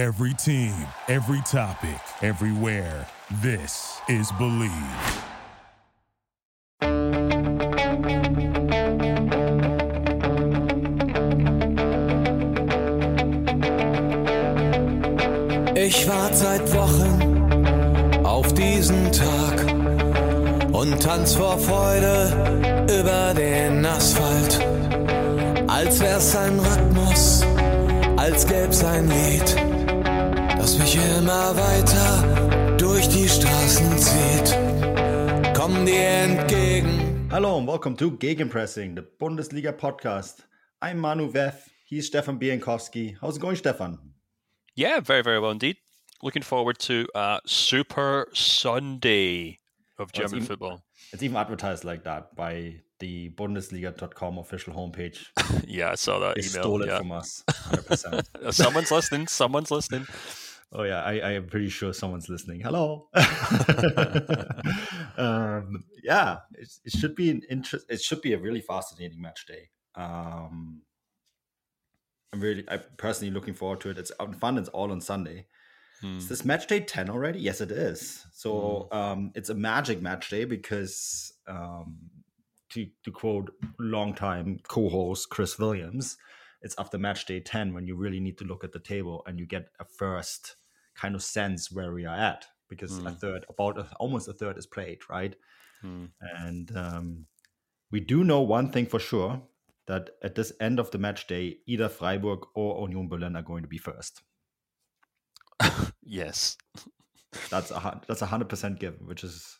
Every team, every topic, everywhere. This is Believe. Ich warte seit Wochen auf diesen Tag und tanz vor Freude über den Asphalt. Als wär's ein Rhythmus, als gäb's ein Lied, das mich immer weiter durch die Straßen zieht. Komm dir entgegen. Hello and welcome to Gegenpressing, the Bundesliga podcast. I'm Manu Weff. He's Stefan Bienkowski. How's it going, Stefan? Yeah, very, very well indeed. Looking forward to Super Sunday of German football. It's even advertised like that by the Bundesliga.com official homepage. Yeah, I saw that they email. They stole it from us, 100%. Someone's listening. Oh, yeah, I am pretty sure someone's listening. Hello. Yeah, it should be it should be a really fascinating match day. I'm personally looking forward to it. It's fun. It's all on Sunday. Is this match day 10 already? Yes, it is. So it's a magic match day because, to quote longtime co-host Chris Williams, it's after match day 10 when you really need to look at the table and you get a first kind of sense where we are at, because almost a third is played, right? And we do know one thing for sure, that at this end of the match day, either Freiburg or Union Berlin are going to be first. Yes, that's 100% given, which is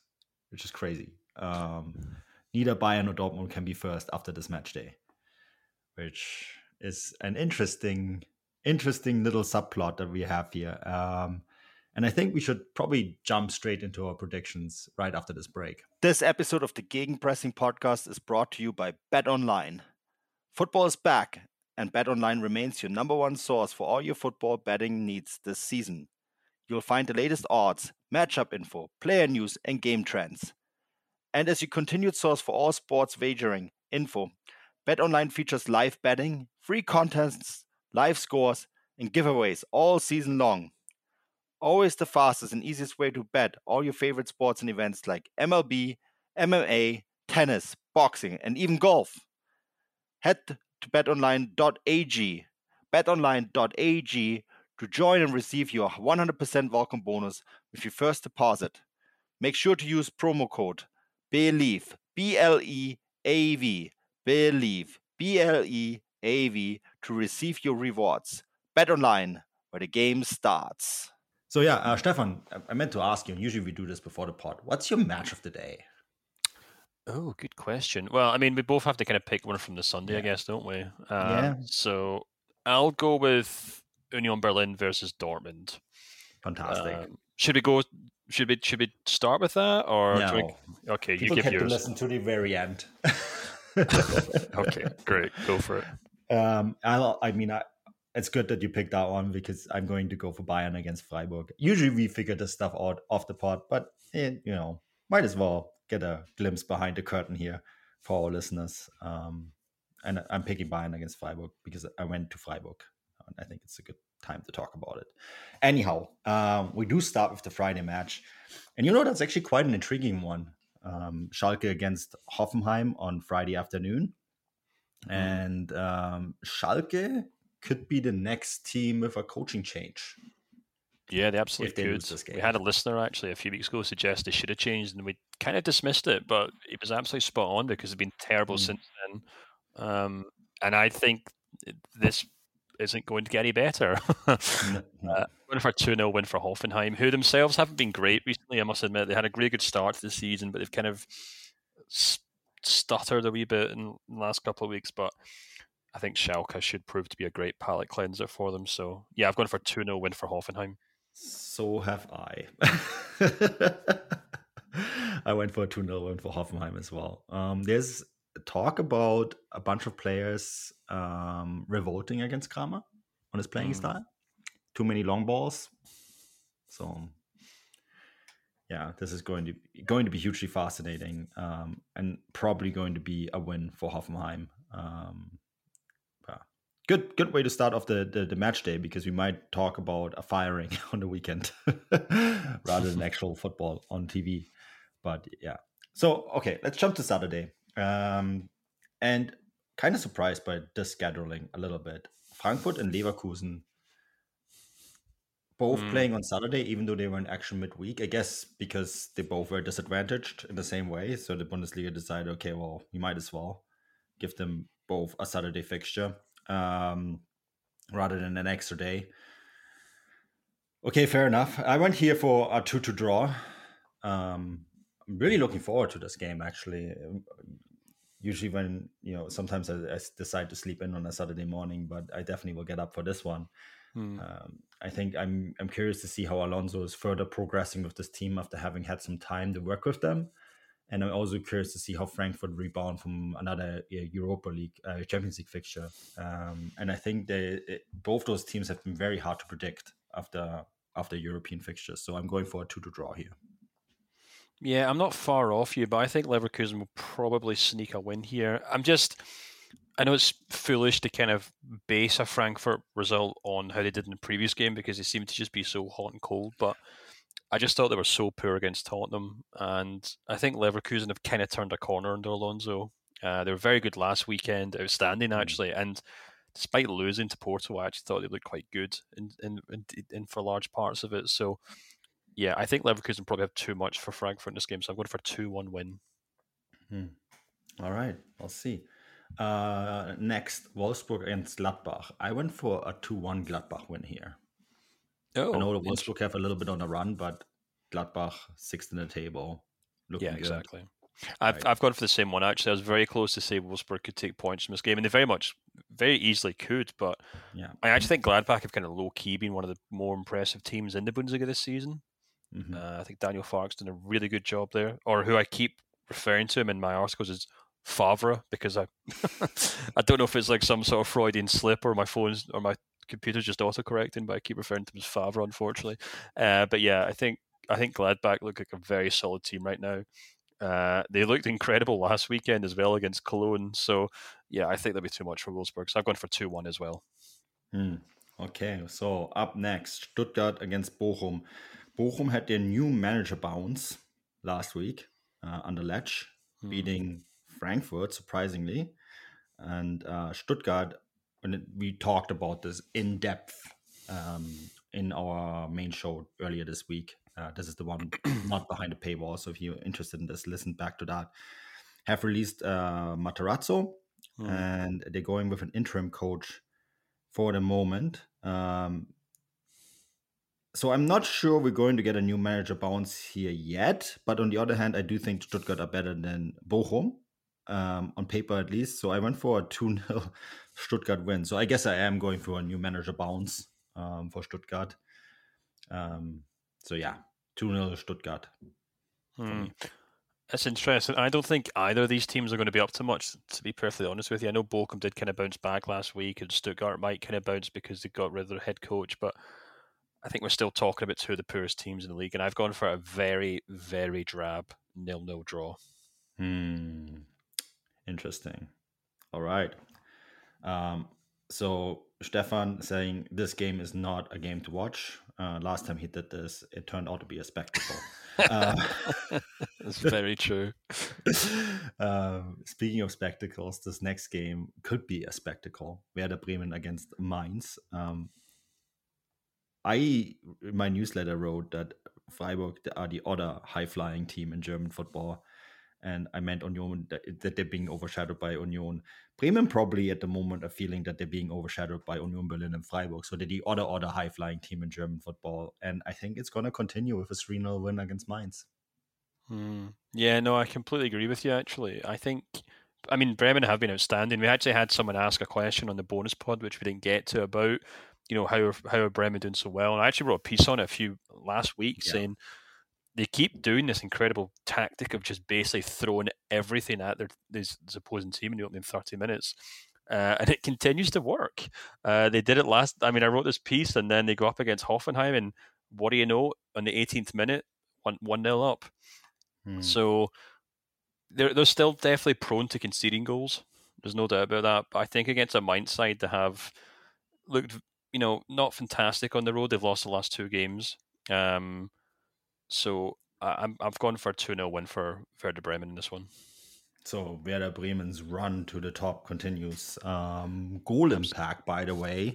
crazy. Neither Bayern or Dortmund can be first after this match day, which is an interesting little subplot that we have here. And I think we should probably jump straight into our predictions right after this break. This episode of the Gegenpressing podcast is brought to you by BetOnline. Football is back, and BetOnline remains your number one source for all your football betting needs this season. You'll find the latest odds, matchup info, player news, and game trends. And as your continued source for all sports wagering info, BetOnline features live betting, free contests, live scores, and giveaways all season long. Always the fastest and easiest way to bet all your favorite sports and events like MLB, MMA, tennis, boxing, and even golf. Head to betonline.ag to join and receive your 100% welcome bonus with your first deposit. Make sure to use promo code BELIEVE, B-L-E-A-V, BELIEVE, B-L-E-A-V to receive your rewards. BetOnline, where the game starts. So yeah, Stefan, I meant to ask you, and usually we do this before the pod, what's your match of the day? Oh, good question. Well, I mean, we both have to kind of pick one from the Sunday, I guess, don't we? Yeah. So I'll go with Union Berlin versus Dortmund. Fantastic. Should we start with that, or no? Okay, people you give yours. To listen to the very end. Okay, great. Go for it. It's good that you picked that one, because I'm going to go for Bayern against Freiburg. Usually we figure this stuff out off the pod, but might as well get a glimpse behind the curtain here for our listeners. And I'm picking Bayern against Freiburg because I went to Freiburg. And I think it's a good time to talk about it. Anyhow, we do start with the Friday match. And that's actually quite an intriguing one. Schalke against Hoffenheim on Friday afternoon. And Schalke could be the next team with a coaching change. Yeah, they absolutely could. We had a listener actually a few weeks ago suggest they should have changed, and we kind of dismissed it, but it was absolutely spot on because it's been terrible since then. And I think this isn't going to get any better. Going for a 2-0 win for Hoffenheim, who themselves haven't been great recently, I must admit. They had a really good start to the season, but they've kind of stuttered a wee bit in the last couple of weeks, but I think Schalke should prove to be a great palate cleanser for them. So, yeah, I've gone for a 2-0 win for Hoffenheim. So have I. I went for a 2-0 win for Hoffenheim as well. There's talk about a bunch of players revolting against Kramer on his playing style. Too many long balls. So, yeah, this is going to be hugely fascinating, and probably going to be a win for Hoffenheim. Good way to start off the match day, because we might talk about a firing on the weekend rather than actual football on TV. But yeah. So, okay, let's jump to Saturday. And kind of surprised by this scheduling a little bit. Frankfurt and Leverkusen both playing on Saturday, even though they were in action midweek, I guess because they both were disadvantaged in the same way. So the Bundesliga decided, okay, well, we might as well give them both a Saturday fixture. Rather than an extra day. Okay, fair enough. I went here for a 2-2 draw. I'm really looking forward to this game, actually. Usually when, sometimes I decide to sleep in on a Saturday morning, but I definitely will get up for this one. I think I'm curious to see how Alonso is further progressing with this team after having had some time to work with them. And I'm also curious to see how Frankfurt rebound from another Champions League fixture. And I think both those teams have been very hard to predict after European fixtures. So I'm going for a 2-2 draw here. Yeah, I'm not far off you, but I think Leverkusen will probably sneak a win here. I know it's foolish to kind of base a Frankfurt result on how they did in the previous game, because they seem to just be so hot and cold, but I just thought they were so poor against Tottenham, and I think Leverkusen have kind of turned a corner under Alonso. They were very good last weekend, outstanding actually, and despite losing to Porto, I actually thought they looked quite good in for large parts of it. So yeah, I think Leverkusen probably have too much for Frankfurt in this game, so I'm going for a 2-1 win. All right, I'll see. Next, Wolfsburg and Gladbach. I went for a 2-1 Gladbach win here. Oh, I know the Wolfsburg have a little bit on a run, but Gladbach, sixth in the table. Yeah, exactly. Good. I've gone for the same one, actually. I was very close to say Wolfsburg could take points from this game, and they very easily could, but yeah. I actually think Gladbach have kind of low-key been one of the more impressive teams in the Bundesliga this season. Mm-hmm. I think Daniel Farke's done a really good job there, or who I keep referring to him in my articles as Favre, because I don't know if it's like some sort of Freudian slip or my phone's or my computer's just autocorrecting, but I keep referring to him as Favre, unfortunately. But yeah, I think Gladbach look like a very solid team right now. They looked incredible last weekend as well against Cologne. So yeah, I think that'd be too much for Wolfsburg. So I've gone for 2-1 as well. Okay, so up next, Stuttgart against Bochum. Bochum had their new manager bounce last week under Letsch, beating Frankfurt, surprisingly. And Stuttgart, and we talked about this in depth in our main show earlier this week. This is the one not behind the paywall. So if you're interested in this, listen back to that. Have released Matarazzo, and they're going with an interim coach for the moment. So I'm not sure we're going to get a new manager bounce here yet. But on the other hand, I do think Stuttgart are better than Bochum. On paper at least. So I went for a 2-0 Stuttgart win. So I guess I am going for a new manager bounce for Stuttgart. So yeah, 2-0 Stuttgart. That's interesting. I don't think either of these teams are going to be up to much, to be perfectly honest with you. I know Bochum did kind of bounce back last week, and Stuttgart might kind of bounce because they got rid of their head coach, but I think we're still talking about two of the poorest teams in the league, and I've gone for a very, very drab 0-0 draw. Interesting. All right. So Stefan saying this game is not a game to watch. Last time he did this, it turned out to be a spectacle. That's very true. Speaking of spectacles, this next game could be a spectacle. Werder Bremen against Mainz. In my newsletter wrote that Freiburg are the other high-flying team in German football. And I meant Union, that they're being overshadowed by Union. Bremen probably at the moment are feeling that they're being overshadowed by Union Berlin and Freiburg. So they're the other high-flying team in German football. And I think it's going to continue with a 3-0 win against Mainz. Yeah, no, I completely agree with you, actually. Bremen have been outstanding. We actually had someone ask a question on the bonus pod, which we didn't get to, about, how are Bremen doing so well? And I actually wrote a piece on it last week saying, they keep doing this incredible tactic of just basically throwing everything at this opposing team in the opening 30 minutes. And it continues to work. They did it last. I wrote this piece, and then they go up against Hoffenheim, and what do you know, on the 18th minute, 1-0 up. So they're still definitely prone to conceding goals. There's no doubt about that. But I think against a Mainz side that have looked, not fantastic on the road. They've lost the last two games. So I've gone for a 2-0 win for Werder Bremen in this one. So Werder Bremen's run to the top continues. Goal impact, by the way,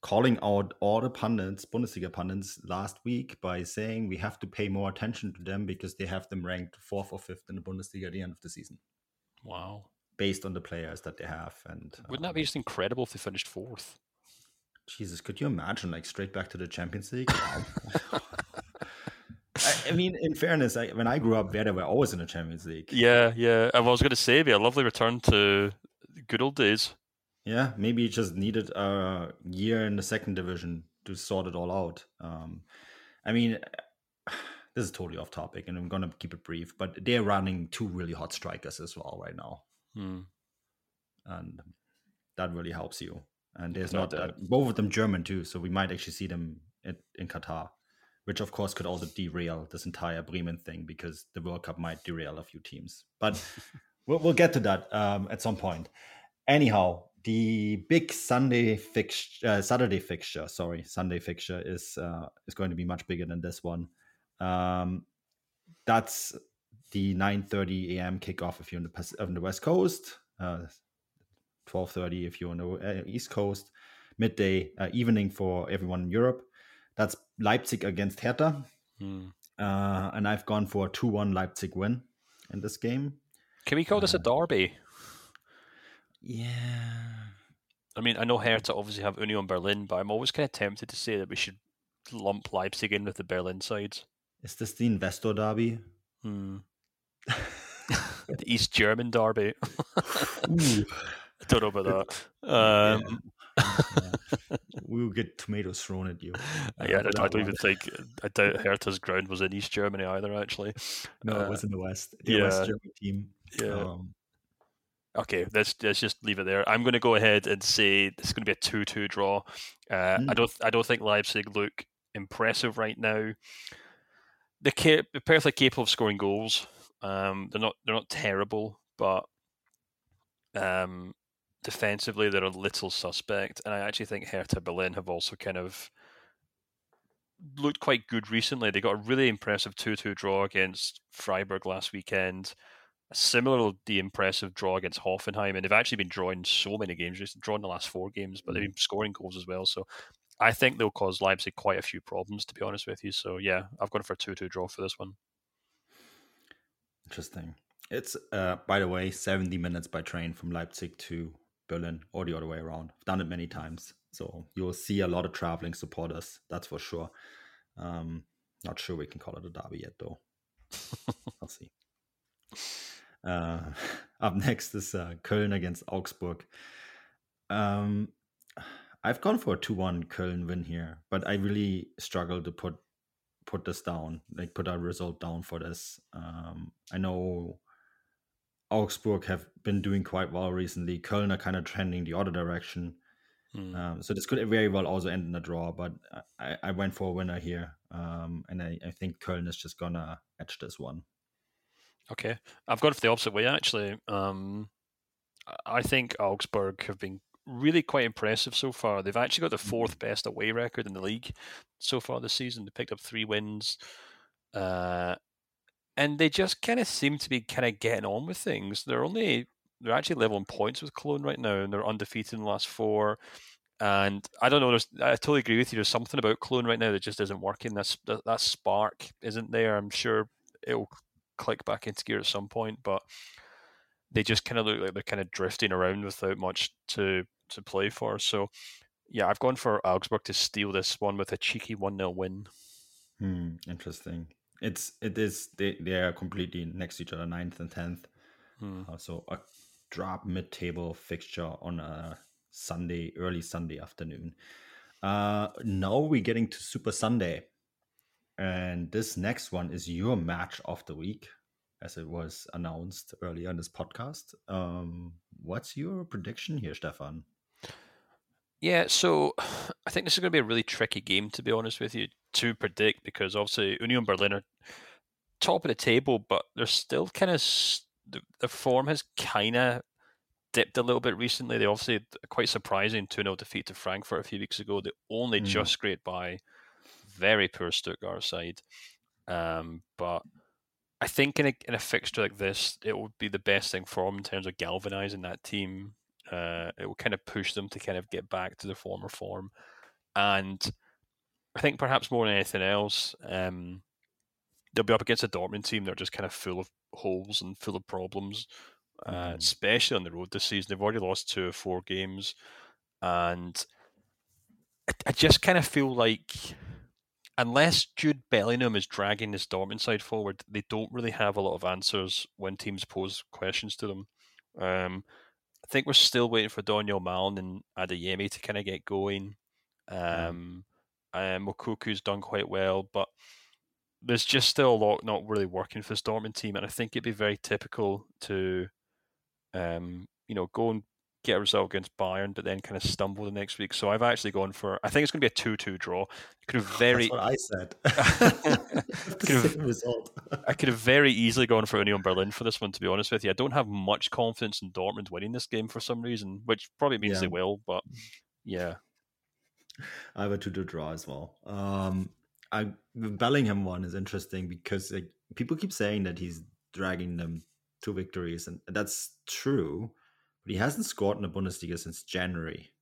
calling out all the pundits, Bundesliga pundits, last week by saying we have to pay more attention to them because they have them ranked 4th or 5th in the Bundesliga at the end of the season. Wow. Based on the players that they have. And wouldn't that be just incredible if they finished 4th? Jesus, could you imagine, straight back to the Champions League? Wow. I mean, in fairness, when I grew up, Werder were always in the Champions League. Yeah. I was going to say, it'd be a lovely return to good old days. Yeah, maybe you just needed a year in the second division to sort it all out. This is totally off topic, and I'm going to keep it brief, but they're running two really hot strikers as well right now. Hmm. And that really helps you. And there's both of them German too, so we might actually see them in Qatar, which of course could also derail this entire Bremen thing because the World Cup might derail a few teams. But we'll get to that at some point. Anyhow, the big Sunday fixture is going to be much bigger than this one. That's the 9:30 a.m. kickoff if you're on the West Coast, 12:30 if you're on the East Coast, midday evening for everyone in Europe. That's Leipzig against Hertha. And I've gone for a 2-1 Leipzig win in this game. Can we call this a derby? Yeah. I mean, I know Hertha obviously have Union Berlin, but I'm always kind of tempted to say that we should lump Leipzig in with the Berlin sides. Is this the investor derby? The East German derby. I don't know about that. Yeah. We'll get tomatoes thrown at you. I doubt Hertha's ground was in East Germany either, actually. No, it was in the West. The West German team. Yeah. Okay, let's just leave it there. I'm going to go ahead and say it's going to be a 2-2 draw. I don't think Leipzig look impressive right now. They're perfectly capable of scoring goals. They're not terrible, but defensively they're a little suspect. And I actually think Hertha Berlin have also kind of looked quite good recently. They got a really impressive 2-2 draw against Freiburg last weekend. A similarly impressive draw against Hoffenheim, and they've actually been drawing so many games. They've drawn the last 4 games, but they've been scoring goals as well. So I think they'll cause Leipzig quite a few problems, to be honest with you. So yeah, I've gone for a 2-2 draw for this one. Interesting. It's, by the way, 70 minutes by train from Leipzig to Berlin, or the other way around. I've done it many times. So you'll see a lot of traveling supporters, that's for sure. Not sure we can call it a derby yet, though. I'll see. Up next is Köln against Augsburg. I've gone for a 2-1 Köln win here, but I really struggle to put this down, put a result down for this. I know Augsburg have been doing quite well recently. Köln are kind of trending the other direction. So this could very well also end in a draw, but I went for a winner here, and I think Köln is just gonna edge this one. Okay, I've gone for the opposite way, actually. I think Augsburg have been really quite impressive so far. They've actually got the 4th best away record in the league so far this season. They picked up 3 wins. And they just kind of seem to be kind of getting on with things. They're actually level in points with Cologne right now, and they're undefeated in the last 4. And I don't know, I totally agree with you. There's something about Cologne right now that just isn't working. That spark isn't there. I'm sure it'll click back into gear at some point, but they just kind of look like they're kind of drifting around without much to play for. So yeah, I've gone for Augsburg to steal this one with a cheeky 1-0 win. Interesting. It is they are completely next to each other, 9th and 10th. So a drop mid-table fixture on a early Sunday afternoon. Now we're getting to Super Sunday. And this next one is your match of the week, as it was announced earlier in this podcast. What's your prediction here, Stefan? Yeah, so I think this is going to be a really tricky game, to be honest with you, to predict, because obviously Union Berlin are top of the table, but they're still kind of, the form has kind of dipped a little bit recently. They obviously had a quite surprising 2-0 defeat to Frankfurt a few weeks ago. They only just scraped by very poor Stuttgart side. But I think in a fixture like this, it would be the best thing for them in terms of galvanising that team. It will kind of push them to kind of get back to their former form. And I think perhaps more than anything else, they'll be up against a Dortmund team that are just kind of full of holes and full of problems, especially on the road this season. They've already lost 2 of 4 games. And I just kind of feel like unless Jude Bellingham is dragging this Dortmund side forward, they don't really have a lot of answers when teams pose questions to them. I think we're still waiting for Daniel Malen and Adeyemi to kind of get going. Mokoku's done quite well, but there's just still a lot not really working for this Dortmund team, and I think it'd be very typical to go and get a result against Bayern, but then kind of stumble the next week. So I've actually gone for, I think it's going to be a 2-2 draw. I could have very easily gone for Union Berlin for this one, to be honest with you. I don't have much confidence in Dortmund winning this game for some reason, which probably means they will, but yeah. I have a 2-2 draw as well. The Bellingham one is interesting because people keep saying that he's dragging them to victories, and that's true. But he hasn't scored in the Bundesliga since January.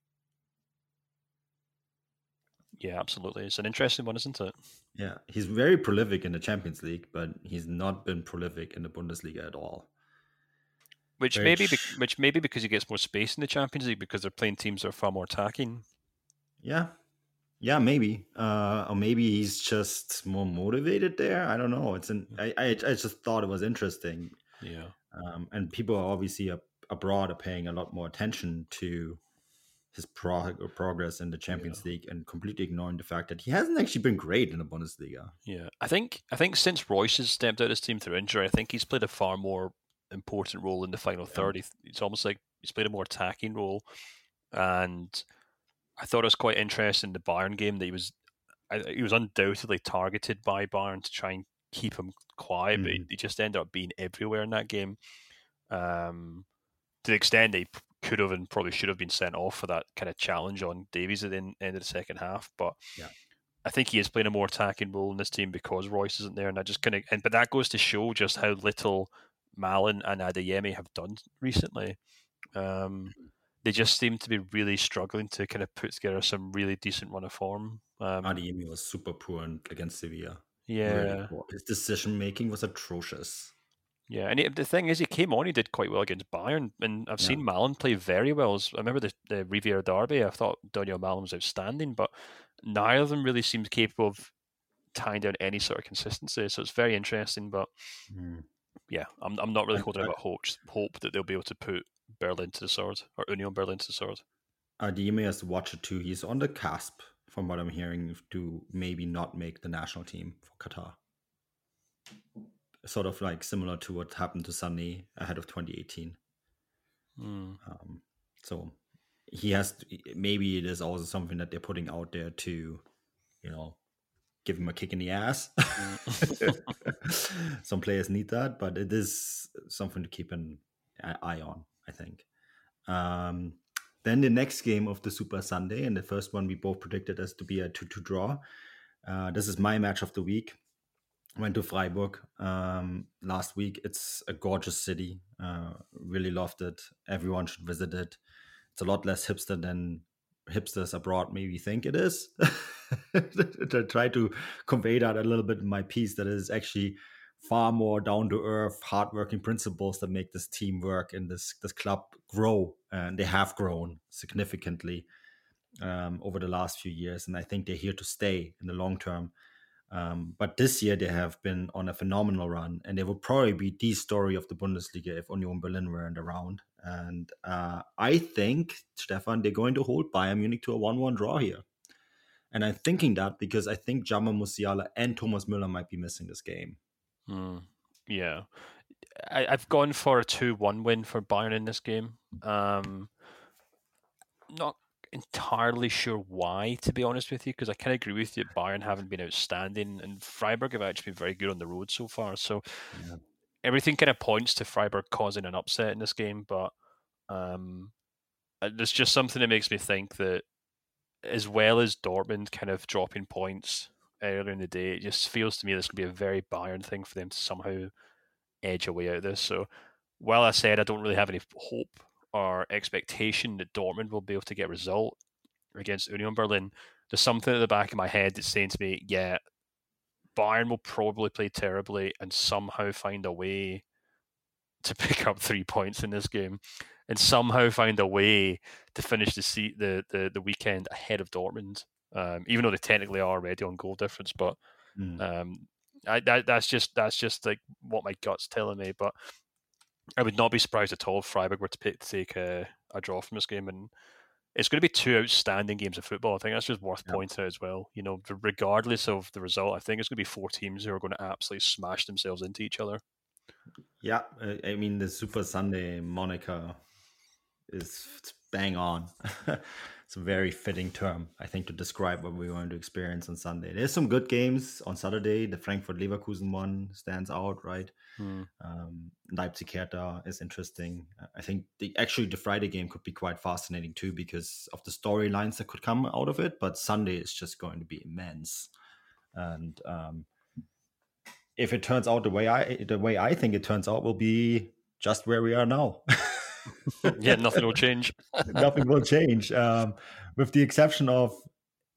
Yeah, absolutely. It's an interesting one, isn't it? Yeah, he's very prolific in the Champions League, but he's not been prolific in the Bundesliga at all. Which may be because he gets more space in the Champions League because they're playing teams that are far more attacking. Yeah, maybe. Or maybe he's just more motivated there. I don't know. I just thought it was interesting. Yeah. And people are obviously abroad are paying a lot more attention to his progress in the Champions League and completely ignoring the fact that he hasn't actually been great in the Bundesliga. Yeah, I think since Royce has stepped out of his team through injury, I think he's played a far more important role in the final 30. It's almost like he's played a more attacking role. And I thought it was quite interesting the Bayern game that he was undoubtedly targeted by Bayern to try and keep him quiet, but he just ended up being everywhere in that game. To the extent that he could have and probably should have been sent off for that kind of challenge on Davies at the end of the second half. But I think he is playing a more attacking role in this team because Royce isn't there. But that goes to show just how little Malen and Adeyemi have done recently. They just seem to be really struggling to kind of put together some really decent run of form. Adeyemi was super poor against Sevilla. Yeah. His decision-making was atrocious. Yeah, and the thing is, he came on, he did quite well against Bayern, and I've seen Malen play very well. I remember the Riviera Derby, I thought Daniel Malen was outstanding, but neither of them really seems capable of tying down any sort of consistency, so it's very interesting, but I'm not really holding out hope that they'll be able to put Berlin to the sword, or Union Berlin to the sword. Adeyemi has to watch it too. He's on the cusp, from what I'm hearing, to maybe not make the national team for Qatar. Sort of like similar to what happened to Sunny ahead of 2018. So he has to, maybe it is also something that they're putting out there to, give him a kick in the ass. Some players need that, but it is something to keep an eye on, I think. Then the next game of the Super Sunday, and the first one we both predicted as to be a 2-2 draw. This is my match of the week. Went to Freiburg last week. It's a gorgeous city. Really loved it. Everyone should visit it. It's a lot less hipster than hipsters abroad maybe think it is. I try to convey that a little bit in my piece, that it is actually far more down-to-earth, hardworking principles that make this team work and this club grow. And they have grown significantly over the last few years. And I think they're here to stay in the long term. But this year they have been on a phenomenal run, and they will probably be the story of the Bundesliga if Union Berlin weren't around. And I think, Stefan, they're going to hold Bayern Munich to a 1-1 draw here. And I'm thinking that because I think Jamal Musiala and Thomas Müller might be missing this game. Yeah. I've gone for a 2-1 win for Bayern in this game. Not entirely sure why, to be honest with you, because I kind of agree with you. Bayern haven't been outstanding, and Freiburg have actually been very good on the road so far. So everything kind of points to Freiburg causing an upset in this game, but There's just something that makes me think that, as well as Dortmund kind of dropping points earlier in the day, it just feels to me this could be a very Bayern thing for them to somehow edge away out of this. So while I said I don't really have any hope or expectation that Dortmund will be able to get a result against Union Berlin, there's something at the back of my head that's saying to me, yeah, Bayern will probably play terribly and somehow find a way to pick up 3 points in this game and somehow find a way to finish the weekend ahead of Dortmund, even though they technically are already on goal difference. But that's just like what my gut's telling me. But I would not be surprised at all if Freiburg were to take a draw from this game. And it's going to be two outstanding games of football. I think that's just worth pointing out as well. You know, regardless of the result, I think it's going to be four teams who are going to absolutely smash themselves into each other. Yeah, I mean, the Super Sunday moniker is bang on. It's a very fitting term, I think, to describe what we're going to experience on Sunday. There's some good games on Saturday. The Frankfurt-Leverkusen one stands out, right? Leipzig-Hertha is interesting. I think the Friday game could be quite fascinating too, because of the storylines that could come out of it. But Sunday is just going to be immense. And if it turns out the way I think it turns out, will be just where we are now. Yeah, nothing will change. Nothing will change, with the exception of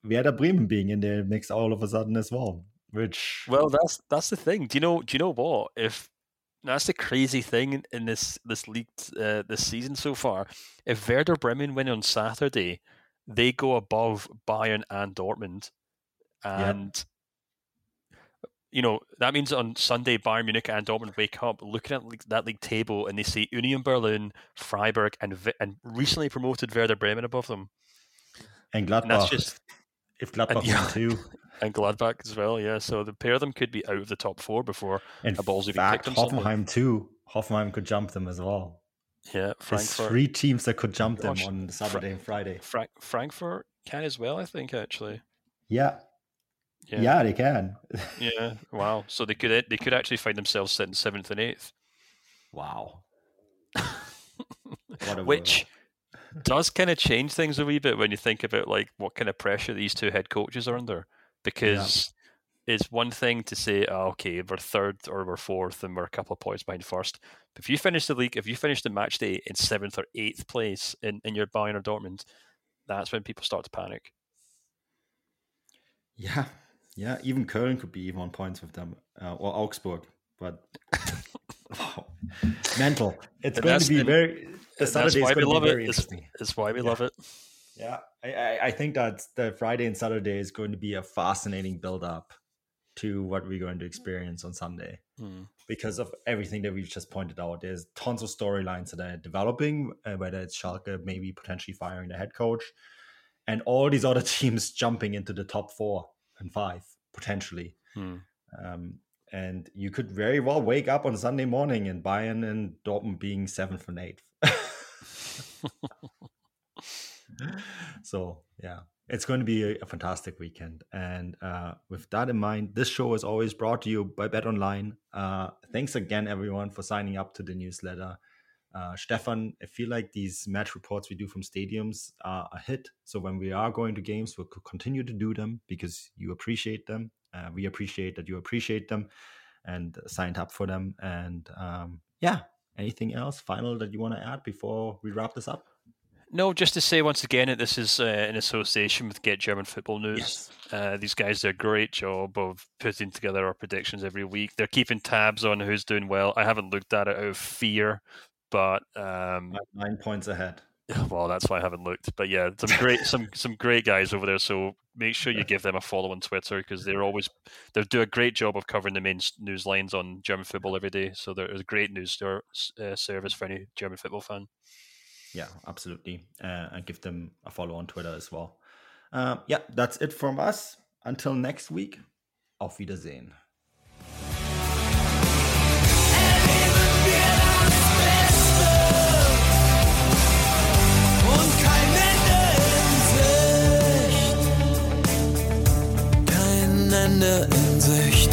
Werder Bremen being in the mix all of a sudden as well. Well, that's the thing. Do you know what? If that's the crazy thing in this league this season so far, if Werder Bremen win on Saturday, they go above Bayern and Dortmund, and. Yeah. You know, that means on Sunday, Bayern Munich and Dortmund wake up looking at that league table and they see Union Berlin, Freiburg, and recently promoted Werder Bremen above them. And Gladbach. And that's just, if Gladbach too. And Gladbach as well, yeah. So the pair of them could be out of the top four before a ball's even kicked them. Hoffenheim too. Hoffenheim could jump them as well. Yeah, Frankfurt. There's three teams that could jump them on Saturday and Friday. Frankfurt can as well, I think, actually. Yeah. Yeah, they can. Yeah, wow. So they could actually find themselves sitting 7th and 8th. Wow. Which does kind of change things a wee bit when you think about like what kind of pressure these two head coaches are under. Because it's one thing to say, oh, okay, we're 3rd or we're 4th and we're a couple of points behind 1st. If you finish the league, if you finish the match day in 7th or 8th place in your Bayern or Dortmund, that's when people start to panic. Yeah. Yeah, even Köln could be even on points with them, or Augsburg, but wow. Mental. It's going to be very. The Saturday is going to be very interesting. That's why we love it. Yeah, I think that the Friday and Saturday is going to be a fascinating build-up to what we're going to experience on Sunday because of everything that we've just pointed out. There's tons of storylines that are developing, whether it's Schalke maybe potentially firing the head coach, and all these other teams jumping into the top 4 and 5 potentially, and you could very well wake up on Sunday morning and Bayern and Dortmund being 7th and 8th. So yeah, it's going to be a fantastic weekend. And with that in mind, this show is always brought to you by BetOnline. Thanks again, everyone, for signing up to the newsletter. Stefan, I feel like these match reports we do from stadiums are a hit. So when we are going to games, we'll continue to do them because you appreciate them. We appreciate that you appreciate them and signed up for them. And anything else final that you want to add before we wrap this up? No, just to say once again that this is in association with Get German Football News. Yes. These guys do a great job of putting together our predictions every week. They're keeping tabs on who's doing well. I haven't looked at it out of fear, but 9 points ahead. Well, that's why I haven't looked. But yeah, some great guys over there. So make sure you give them a follow on Twitter because they do a great job of covering the main news lines on German football every day. So they're a great news service for any German football fan. Yeah, absolutely. And give them a follow on Twitter as well. That's it from us. Until next week, auf Wiedersehen. Ende in Sicht.